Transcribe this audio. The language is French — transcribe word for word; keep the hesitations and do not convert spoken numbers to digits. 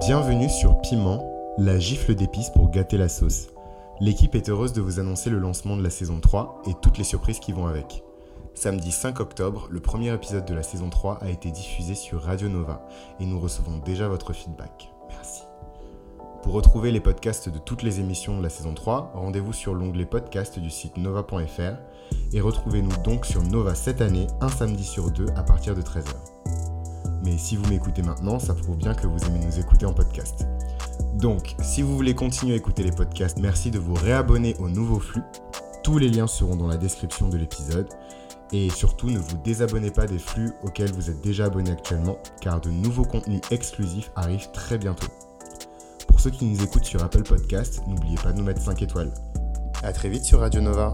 Bienvenue sur Piment, la gifle d'épices pour gâter la sauce. L'équipe est heureuse de vous annoncer le lancement de la saison trois et toutes les surprises qui vont avec. Samedi cinq octobre, le premier épisode de la saison trois a été diffusé sur Radio Nova et nous recevons déjà votre feedback. Merci. Pour retrouver les podcasts de toutes les émissions de la saison trois, rendez-vous sur l'onglet podcast du site nova point f r et retrouvez-nous donc sur Nova cette année, un samedi sur deux à partir de treize heures. Mais si vous m'écoutez maintenant, ça prouve bien que vous aimez nous écouter en podcast. Donc, si vous voulez continuer à écouter les podcasts, merci de vous réabonner aux nouveaux flux. Tous les liens seront dans la description de l'épisode. Et surtout, ne vous désabonnez pas des flux auxquels vous êtes déjà abonné actuellement, car de nouveaux contenus exclusifs arrivent très bientôt. Pour ceux qui nous écoutent sur Apple Podcasts, n'oubliez pas de nous mettre cinq étoiles. À très vite sur Radio Nova.